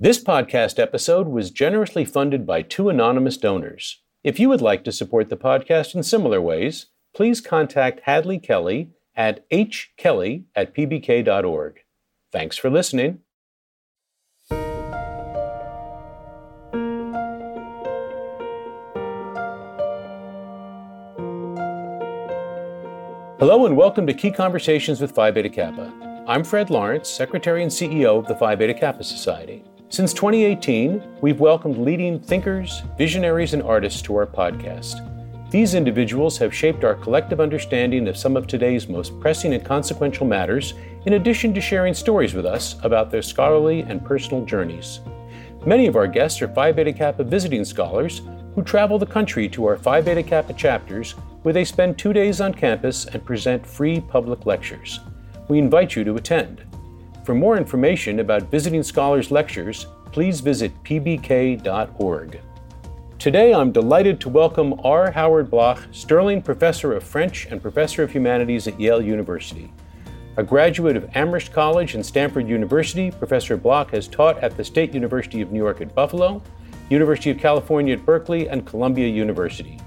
This podcast episode was generously funded by 2 anonymous donors. If you would like to support the podcast in similar ways, please contact Hadley Kelly at hkelly@pbk.org. Thanks for listening. Hello and welcome to Key Conversations with Phi Beta Kappa. I'm Fred Lawrence, Secretary and CEO of the Phi Beta Kappa Society. Since 2018, we've welcomed leading thinkers, visionaries, and artists to our podcast. These individuals have shaped our collective understanding of some of today's most pressing and consequential matters, in addition to sharing stories with us about their scholarly and personal journeys. Many of our guests are Phi Beta Kappa visiting scholars who travel the country to our Phi Beta Kappa chapters, where they spend 2 days on campus and present free public lectures. We invite you to attend. For more information about visiting scholars' lectures, please visit pbk.org. Today, I'm delighted to welcome R. Howard Bloch, Sterling Professor of French and Professor of Humanities at Yale University. A graduate of Amherst College and Stanford University, Professor Bloch has taught at the State University of New York at Buffalo, University of California at Berkeley, and Columbia University.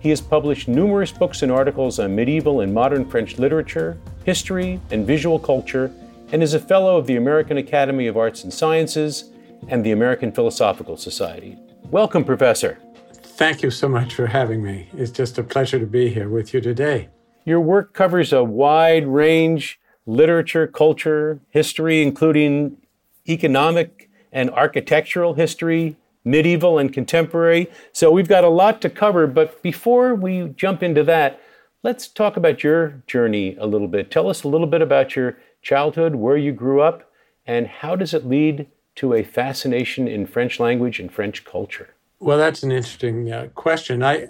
He has published numerous books and articles on medieval and modern French literature, history, and visual culture, and is a fellow of the American Academy of Arts and Sciences and the American Philosophical Society. Welcome, Professor. Thank you so much for having me. It's just a pleasure to be here with you today. Your work covers a wide range, literature, culture, history, including economic and architectural history, medieval and contemporary. So we've got a lot to cover, but before we jump into that, let's talk about your journey a little bit. Tell us a little bit about your childhood, where you grew up, and how does it lead to a fascination in French language and French culture? Well, that's an interesting question. I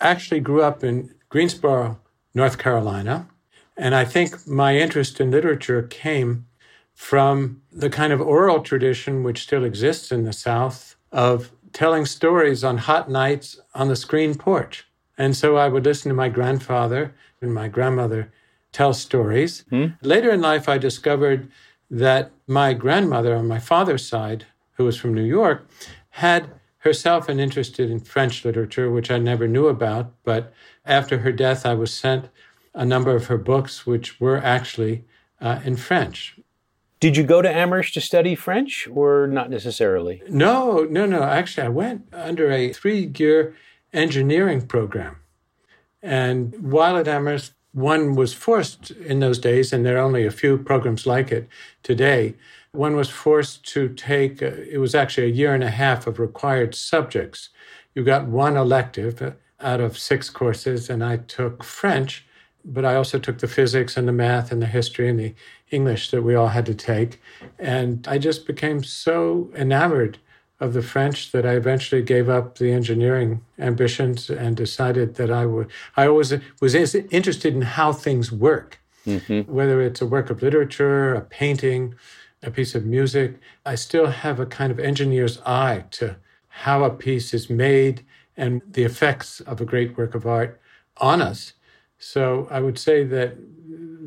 actually grew up in Greensboro, North Carolina, and I think my interest in literature came from the kind of oral tradition which still exists in the South of telling stories on hot nights on the screen porch. And so I would listen to my grandfather and my grandmother tell stories. Later in life, I discovered that my grandmother on my father's side, who was from New York, had herself an interest in French literature, which I never knew about. But after her death, I was sent a number of her books, which were actually in French. Did you go to Amherst to study French, or not necessarily? No. Actually, I went under a 3-year engineering program. And while at Amherst, one was forced in those days, and there are only a few programs like it today, one was forced to take, it was actually a 1.5 years of required subjects. You got one elective out of 6 courses, and I took French, but I also took the physics and the math and the history and the English that we all had to take. And I just became so enamored of the French that I eventually gave up the engineering ambitions and decided that I always was interested in how things work, whether it's a work of literature, a painting, a piece of music. I still have a kind of engineer's eye to how a piece is made and the effects of a great work of art on us. So I would say that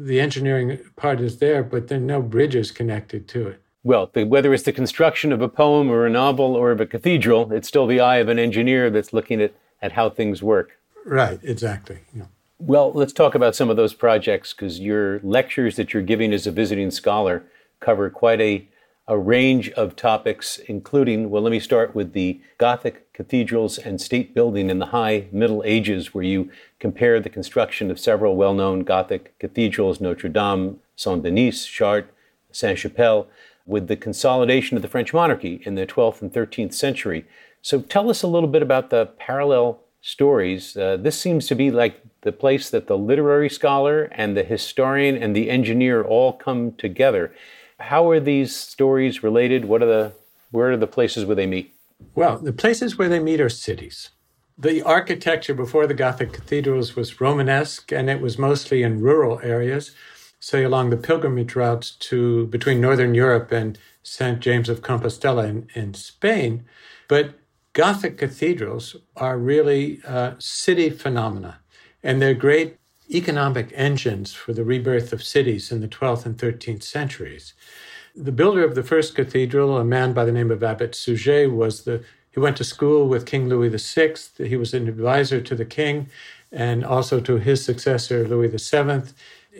the engineering part is there, but there are no bridges connected to it. Well, whether it's the construction of a poem or a novel or of a cathedral, it's still the eye of an engineer that's looking at how things work. Right, exactly. Yeah. Well, let's talk about some of those projects, because your lectures that you're giving as a visiting scholar cover quite a range of topics, including, well, let me start with the Gothic cathedrals and state building in the High Middle Ages, where you compare the construction of several well-known Gothic cathedrals, Notre Dame, Saint-Denis, Chartres, Sainte-Chapelle, with the consolidation of the French monarchy in the 12th and 13th century. So tell us a little bit about the parallel stories. This seems to be like the place that the literary scholar and the historian and the engineer all come together. How are these stories related? Where are the places where they meet? Well, the places where they meet are cities. The architecture before the Gothic cathedrals was Romanesque, and it was mostly in rural areas, say along the pilgrimage routes to between Northern Europe and St. James of Compostela in Spain. But Gothic cathedrals are really city phenomena, and they're great economic engines for the rebirth of cities in the 12th and 13th centuries. The builder of the first cathedral, a man by the name of Abbot Suger, he went to school with King Louis VI. He was an advisor to the king and also to his successor, Louis VII.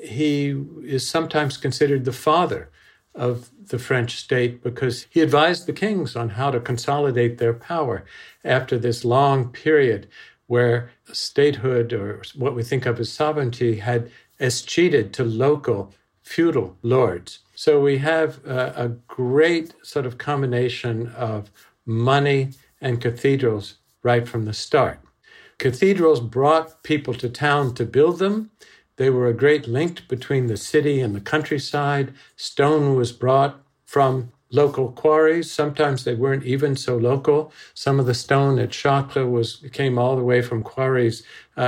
He is sometimes considered the father of the French state because he advised the kings on how to consolidate their power after this long period where statehood, or what we think of as sovereignty, had escheated to local feudal lords. So we have a great sort of combination of money and cathedrals right from the start. Cathedrals brought people to town to build them. They were a great link between the city and the countryside. Stone was brought from local quarries. Sometimes they weren't even so local. Some of the stone at Chartres came all the way from quarries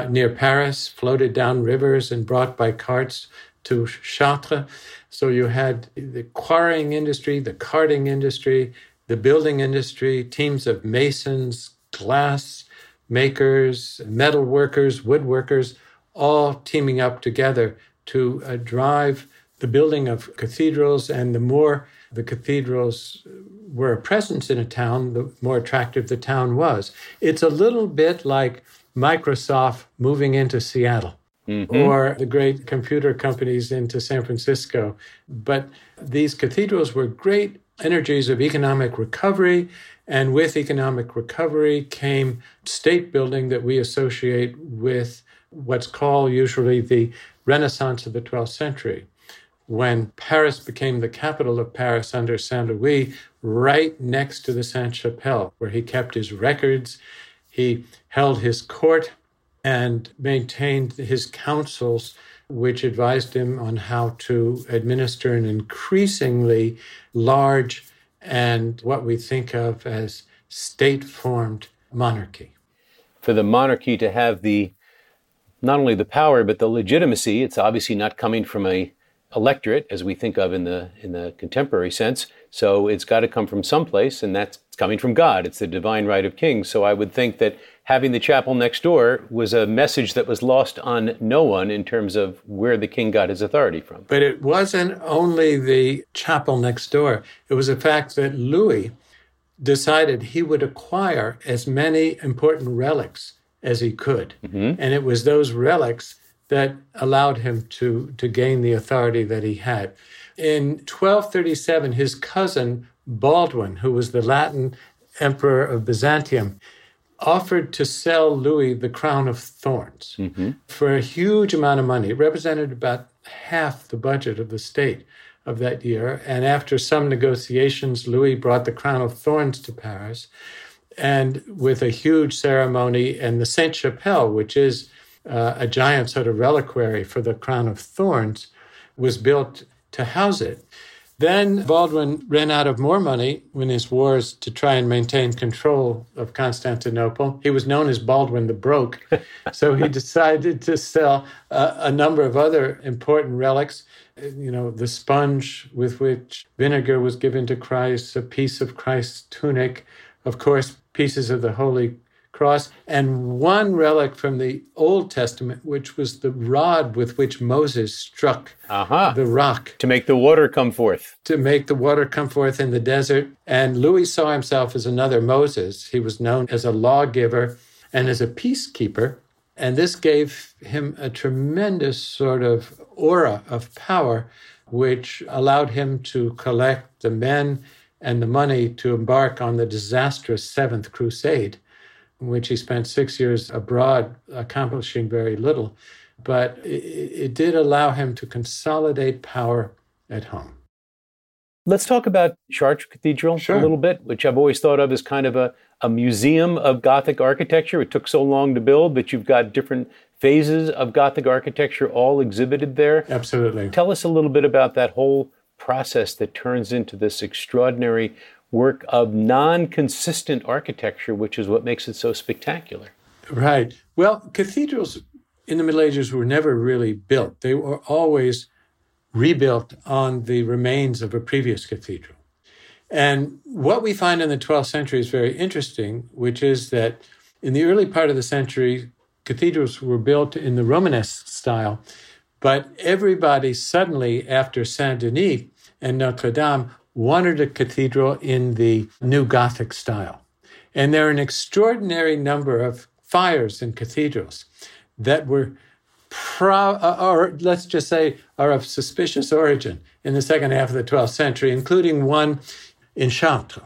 near Paris, floated down rivers and brought by carts to Chartres. So you had the quarrying industry, the carting industry, the building industry, teams of masons, glass makers, metal workers, woodworkers, all teaming up together to drive the building of cathedrals. And the more the cathedrals were a presence in a town, the more attractive the town was. It's a little bit like Microsoft moving into Seattle, mm-hmm. or the great computer companies into San Francisco. But these cathedrals were great energies of economic recovery, and with economic recovery came state building that we associate with what's called usually the Renaissance of the 12th century. When Paris became the capital of Paris under Saint-Louis, right next to the Sainte-Chapelle, where he kept his records, he held his court and maintained his councils, which advised him on how to administer an increasingly large and what we think of as state-formed monarchy. For the monarchy to have not only the power, but the legitimacy, it's obviously not coming from an electorate, as we think of in the contemporary sense, so it's got to come from someplace, and that's coming from God. It's the divine right of kings. So I would think that having the chapel next door was a message that was lost on no one in terms of where the king got his authority from. But it wasn't only the chapel next door. It was the fact that Louis decided he would acquire as many important relics as he could. Mm-hmm. And it was those relics that allowed him to gain the authority that he had. In 1237, his cousin Baldwin, who was the Latin emperor of Byzantium, offered to sell Louis the crown of thorns mm-hmm. for a huge amount of money. It represented about half the budget of the state of that year. And after some negotiations, Louis brought the crown of thorns to Paris, and with a huge ceremony, and the Sainte-Chapelle, which is a giant sort of reliquary for the crown of thorns, was built to house it. Then Baldwin ran out of more money in his wars to try and maintain control of Constantinople. He was known as Baldwin the Broke, so he decided to sell a number of other important relics. You know, the sponge with which vinegar was given to Christ, a piece of Christ's tunic, of course, pieces of the Holy Cross, and one relic from the Old Testament, which was the rod with which Moses struck the rock. To make the water come forth. To make the water come forth in the desert. And Louis saw himself as another Moses. He was known as a lawgiver and as a peacekeeper. And this gave him a tremendous sort of aura of power, which allowed him to collect the men and the money to embark on the disastrous Seventh Crusade, in which he spent 6 years abroad, accomplishing very little. But it did allow him to consolidate power at home. Let's talk about Chartres Cathedral a little bit, which I've always thought of as kind of a museum of Gothic architecture. It took so long to build, but you've got different phases of Gothic architecture all exhibited there. Absolutely. Tell us a little bit about that whole process that turns into this extraordinary work of non-consistent architecture, which is what makes it so spectacular. Right. Well, cathedrals in the Middle Ages were never really built. They were always rebuilt on the remains of a previous cathedral. And what we find in the 12th century is very interesting, which is that in the early part of the century, cathedrals were built in the Romanesque style. But everybody suddenly, after Saint-Denis and Notre Dame, wanted a cathedral in the new Gothic style. And there are an extraordinary number of fires in cathedrals that were, or let's just say, are of suspicious origin in the second half of the 12th century, including one in Chartres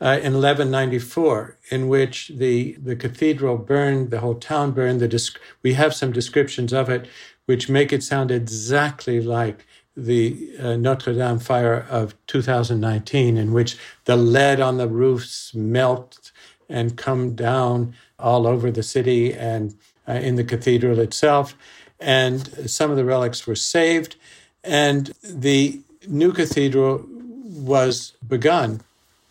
in 1194, in which the cathedral burned, the whole town burned. We have some descriptions of it, which make it sound exactly like the Notre Dame fire of 2019, in which the lead on the roofs melt and come down all over the city and in the cathedral itself. And some of the relics were saved. And the new cathedral was begun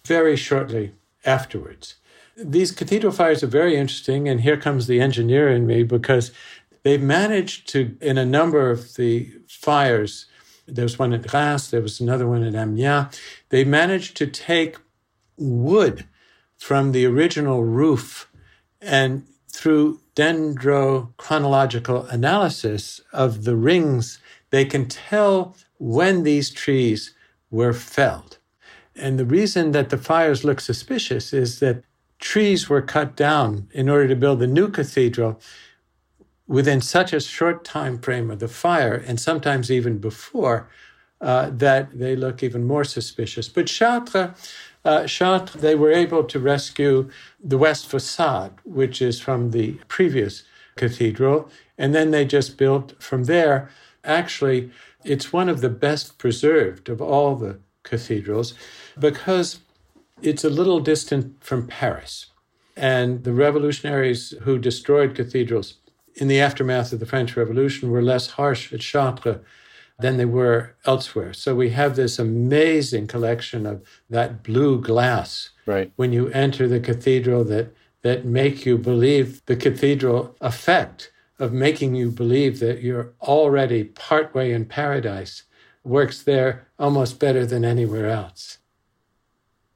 very shortly afterwards. These cathedral fires are very interesting. And here comes the engineer in me, because they've managed to, in a number of the fires, there was one at Reims, there was another one at Amiens, they managed to take wood from the original roof, and through dendrochronological analysis of the rings, they can tell when these trees were felled. And the reason that the fires look suspicious is that trees were cut down in order to build the new cathedral within such a short time frame of the fire, and sometimes even before, that they look even more suspicious. But Chartres, they were able to rescue the west facade, which is from the previous cathedral, and then they just built from there. Actually, it's one of the best preserved of all the cathedrals, because it's a little distant from Paris. And the revolutionaries who destroyed cathedrals in the aftermath of the French Revolution were less harsh at Chartres than they were elsewhere. So we have this amazing collection of that blue glass when you enter the cathedral that make you believe, the cathedral effect of making you believe that you're already partway in paradise works there almost better than anywhere else.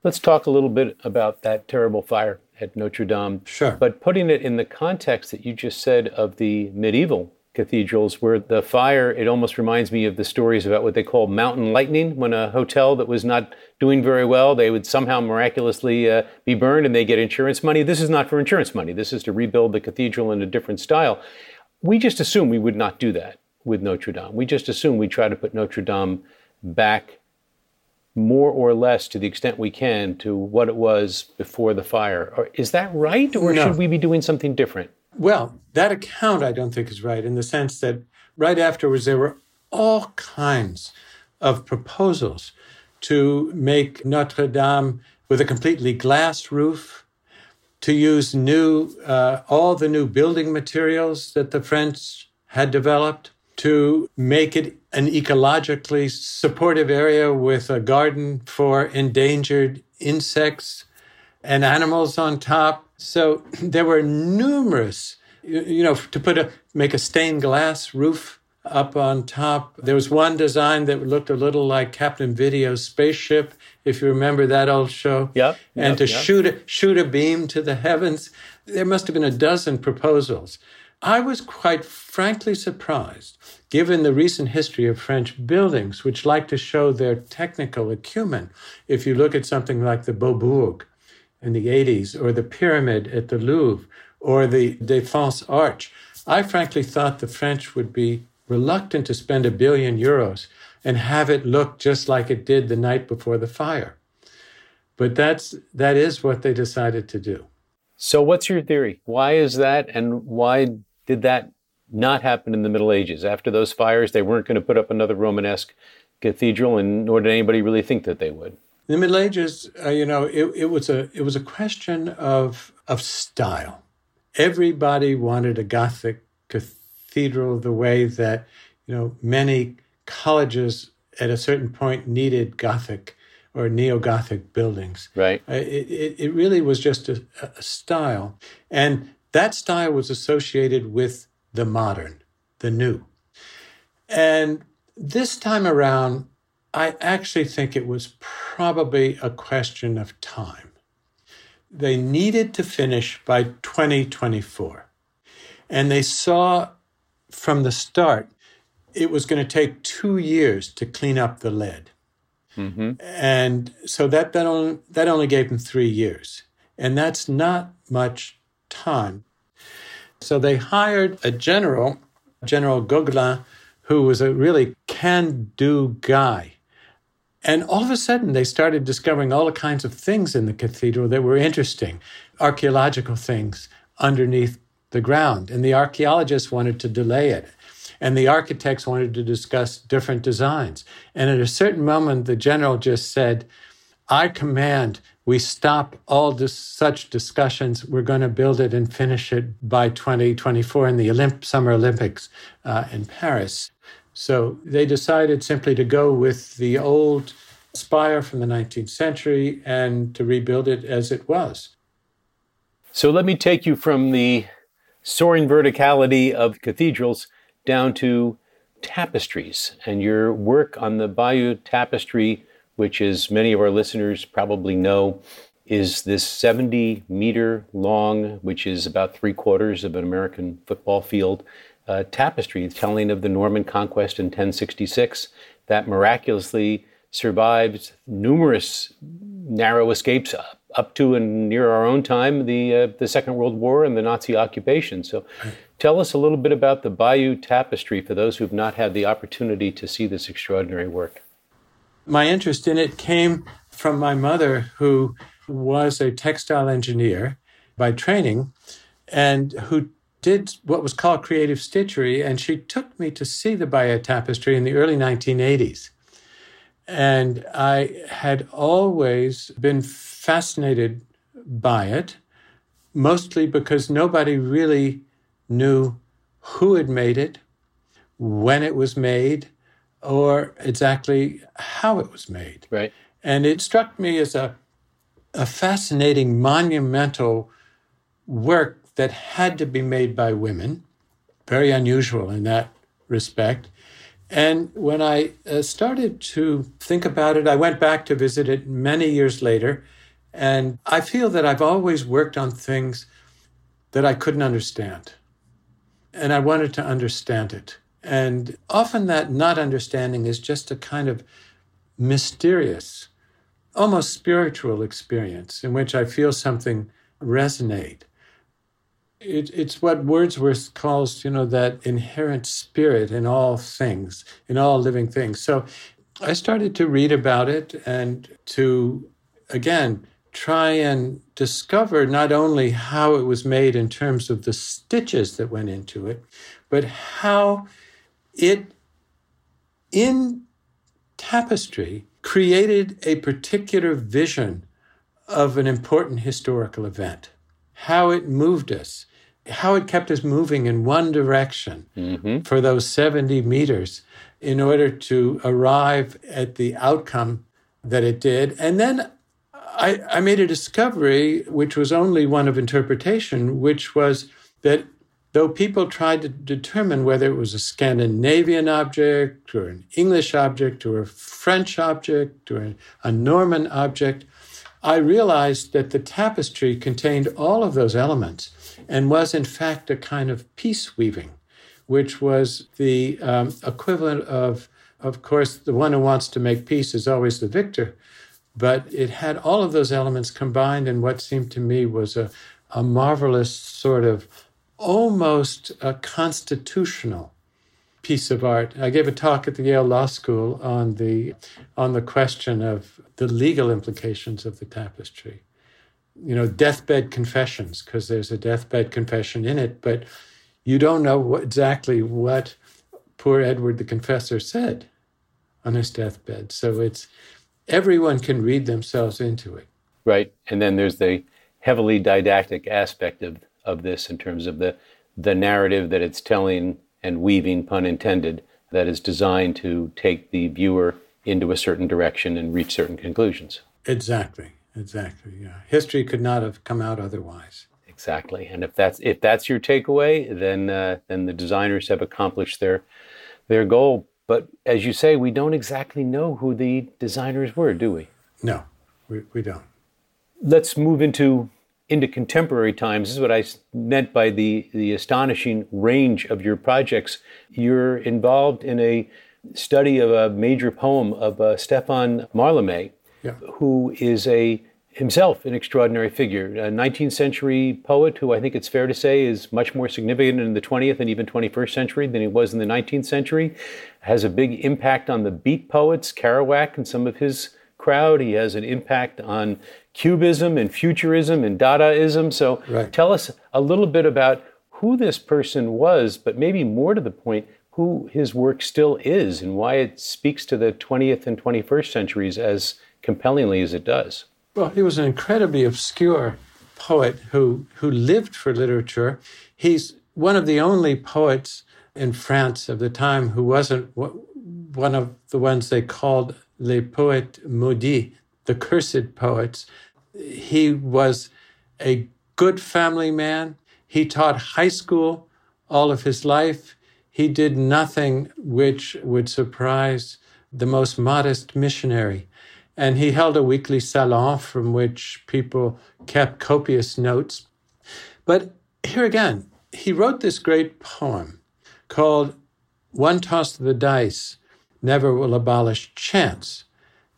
Let's talk a little bit about that terrible fire at Notre Dame. Sure. But putting it in the context that you just said of the medieval cathedrals, where the fire, it almost reminds me of the stories about what they call mountain lightning, when a hotel that was not doing very well, they would somehow miraculously be burned and they get insurance money. This is not for insurance money. This is to rebuild the cathedral in a different style. We just assume we would not do that with Notre Dame. We just assume we try to put Notre Dame back more or less, to the extent we can, to what it was before the fire. Or, is that right, or no, should we be doing something different? Well, that account I don't think is right, in the sense that right afterwards there were all kinds of proposals to make Notre Dame with a completely glass roof, to use all the new building materials that the French had developed, to make it an ecologically supportive area with a garden for endangered insects and animals on top. So there were numerous, to make a stained glass roof up on top. There was one design that looked a little like Captain Video's spaceship, if you remember that old show. Yep. And shoot a beam to the heavens. There must have been a dozen proposals. I was quite frankly surprised, given the recent history of French buildings, which like to show their technical acumen. If you look at something like the Beaubourg in the 80s, or the Pyramid at the Louvre, or the Défense Arch, I frankly thought the French would be reluctant to spend €1 billion and have it look just like it did the night before the fire. But that is what they decided to do. So what's your theory? Why is that, and why did that not happen in the Middle Ages? After those fires, they weren't going to put up another Romanesque cathedral, and nor did anybody really think that they would. In the Middle Ages, it was a question of style. Everybody wanted a Gothic cathedral the way that, many colleges at a certain point needed Gothic or neo-Gothic buildings. Right. It really was just a style. And that style was associated with the modern, the new. And this time around, I actually think it was probably a question of time. They needed to finish by 2024. And they saw from the start it was going to take 2 years to clean up the lead. Mm-hmm. And so that only gave them 3 years. And that's not much time. So they hired a general, General Gogla, who was a really can-do guy. And all of a sudden, they started discovering all kinds of things in the cathedral that were interesting, archaeological things underneath the ground. And the archaeologists wanted to delay it. And the architects wanted to discuss different designs. And at a certain moment, the general just said, I command we stop all such discussions. We're going to build it and finish it by 2024 in the Summer Olympics in Paris. So they decided simply to go with the old spire from the 19th century and to rebuild it as it was. So let me take you from the soaring verticality of cathedrals down to tapestries and your work on the Bayeux Tapestry, which, as many of our listeners probably know, is this 70-meter long, which is about 3/4 of an American football field, tapestry telling of the Norman Conquest in 1066 that miraculously survived numerous narrow escapes up to and near our own time, the Second World War and the Nazi occupation. So tell us a little bit about the Bayeux Tapestry for those who've not had the opportunity to see this extraordinary work. My interest in it came from my mother, who was a textile engineer by training and who did what was called creative stitchery. And she took me to see the Bayeux Tapestry in the early 1980s. And I had always been fascinated by it, mostly because nobody really knew who had made it, when it was made, or exactly how it was made. Right. And it struck me as a fascinating, monumental work that had to be made by women, very unusual in that respect. And when I started to think about it, I went back to visit it many years later, and I feel that I've always worked on things that I couldn't understand, and I wanted to understand it. And often that not understanding is just a kind of mysterious, almost spiritual experience in which I feel something resonate. It's what Wordsworth calls, that inherent spirit in all things, in all living things. So I started to read about it and to, again, try and discover not only how it was made in terms of the stitches that went into it, but how it, in tapestry, created a particular vision of an important historical event. How it moved us, how it kept us moving in one direction for those 70 meters in order to arrive at the outcome that it did. And then I made a discovery, which was only one of interpretation, which was that though people tried to determine whether it was a Scandinavian object or an English object or a French object or a Norman object, I realized that the tapestry contained all of those elements and was, in fact, a kind of piece weaving, which was the equivalent of course, the one who wants to make peace is always the victor. But it had all of those elements combined in what seemed to me was a marvelous sort of almost a constitutional piece of art. I gave a talk at the Yale Law School on the question of the legal implications of the tapestry. Deathbed confessions, because there's a deathbed confession in it, but you don't know exactly what poor Edward the Confessor said on his deathbed. So it's everyone can read themselves into it. Right, and then there's the heavily didactic aspect of this in terms of the narrative that it's telling and weaving, pun intended, that is designed to take the viewer into a certain direction and reach certain conclusions. Exactly, yeah. History could not have come out otherwise. Exactly, and if that's your takeaway, then the designers have accomplished their goal. But as you say, we don't exactly know who the designers were, do we? No, we don't. Let's move into into contemporary times. This is what I meant by the astonishing range of your projects. You're involved in a study of a major poem of Stéphane Mallarmé, who is himself an extraordinary figure, a 19th century poet who I think it's fair to say is much more significant in the 20th and even 21st century than he was in the 19th century, has a big impact on the beat poets, Kerouac and some of his crowd. He has an impact on Cubism and Futurism and Dadaism. So tell us a little bit about who this person was, but maybe more to the point, who his work still is and why it speaks to the 20th and 21st centuries as compellingly as it does. Well, he was an incredibly obscure poet who lived for literature. He's one of the only poets in France of the time who wasn't one of the ones they called les poètes maudits, the cursed poets. He was a good family man. He taught high school all of his life. He did nothing which would surprise the most modest missionary. And he held a weekly salon from which people kept copious notes. But here again, he wrote this great poem called One Toss of the Dice Never Will Abolish Chance.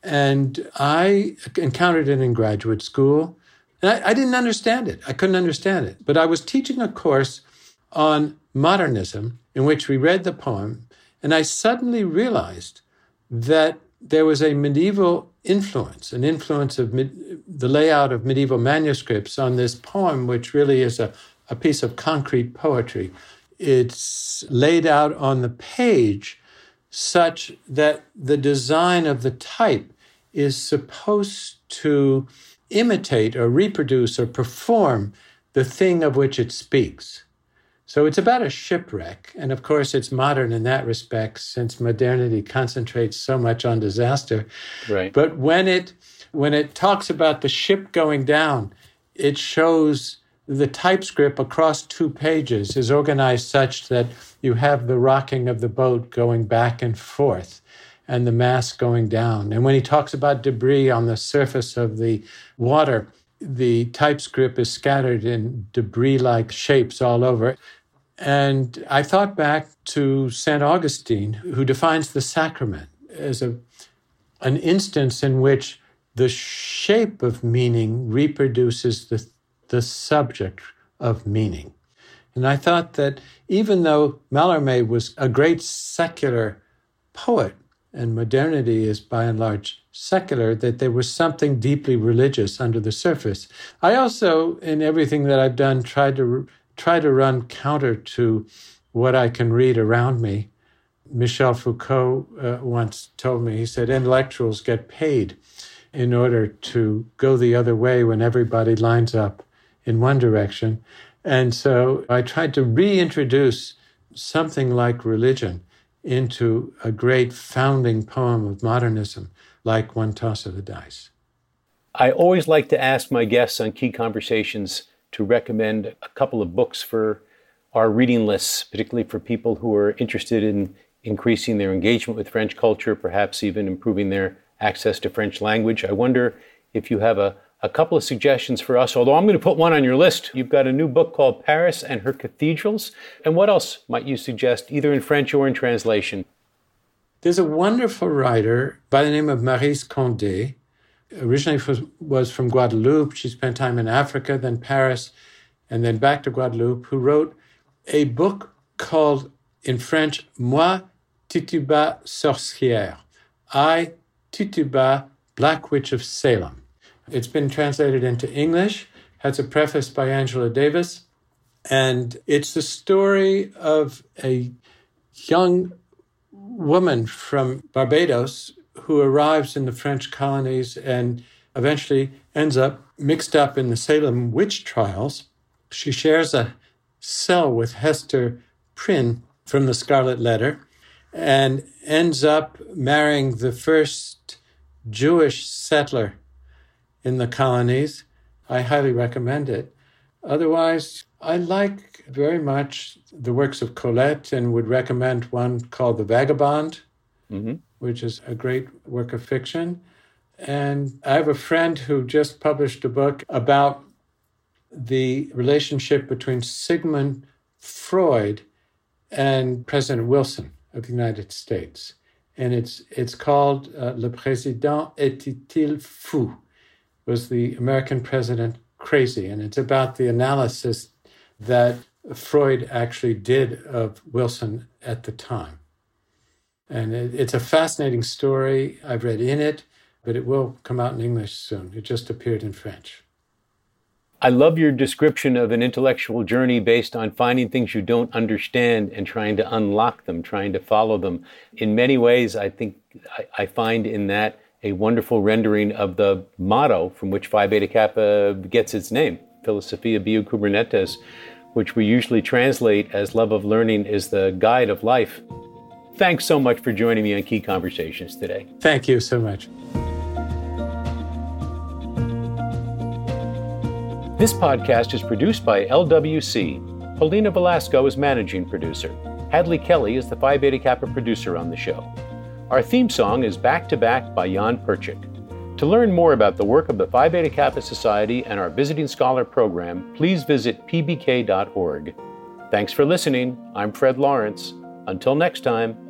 And I encountered it in graduate school. And I didn't understand it. I couldn't understand it. But I was teaching a course on modernism in which we read the poem. And I suddenly realized that there was a medieval influence, an influence of the layout of medieval manuscripts on this poem, which really is a piece of concrete poetry. It's laid out on the page such that the design of the type is supposed to imitate or reproduce or perform the thing of which it speaks. So it's about a shipwreck, and of course it's modern in that respect since modernity concentrates so much on disaster. Right. But when it talks about the ship going down, it shows the typescript across two pages is organized such that you have the rocking of the boat going back and forth and the mast going down. And when he talks about debris on the surface of the water, the typescript is scattered in debris-like shapes all over. And I thought back to St. Augustine, who defines the sacrament as an instance in which the shape of meaning reproduces the subject of meaning. And I thought that even though Mallarmé was a great secular poet, and modernity is by and large secular, that there was something deeply religious under the surface. I also, in everything that I've done, try to run counter to what I can read around me. Michel Foucault once told me, he said, intellectuals get paid in order to go the other way when everybody lines up in one direction. And so I tried to reintroduce something like religion into a great founding poem of modernism, like One Toss of the Dice. I always like to ask my guests on Key Conversations to recommend a couple of books for our reading lists, particularly for people who are interested in increasing their engagement with French culture, perhaps even improving their access to French language. I wonder if you have a couple of suggestions for us, although I'm going to put one on your list. You've got a new book called Paris and Her Cathedrals. And what else might you suggest, either in French or in translation? There's a wonderful writer by the name of Maryse Condé. Originally was from Guadeloupe. She spent time in Africa, then Paris, and then back to Guadeloupe, who wrote a book called, in French, Moi, Tituba, Sorcière. I, Tituba, Black Witch of Salem. It's been translated into English, has a preface by Angela Davis, and it's the story of a young woman from Barbados who arrives in the French colonies and eventually ends up mixed up in the Salem witch trials. She shares a cell with Hester Prynne from The Scarlet Letter and ends up marrying the first Jewish settler in the colonies. I highly recommend it. Otherwise, I like very much the works of Colette and would recommend one called The Vagabond, which is a great work of fiction. And I have a friend who just published a book about the relationship between Sigmund Freud and President Wilson of the United States. And it's called Le Président était-il fou? Was the American president crazy? And it's about the analysis that Freud actually did of Wilson at the time. And it's a fascinating story. I've read in it, but it will come out in English soon. It just appeared in French. I love your description of an intellectual journey based on finding things you don't understand and trying to unlock them, trying to follow them. In many ways, I think I find in that a wonderful rendering of the motto from which Phi Beta Kappa gets its name, Philosophia Bio Kubernetes, which we usually translate as love of learning is the guide of life. Thanks so much for joining me on Key Conversations today. Thank you so much. This podcast is produced by LWC. Paulina Velasco is managing producer. Hadley Kelly is the Phi Beta Kappa producer on the show. Our theme song is Back to Back by Jan Perchik. To learn more about the work of the Phi Beta Kappa Society and our Visiting Scholar program, please visit pbk.org. Thanks for listening. I'm Fred Lawrence. Until next time.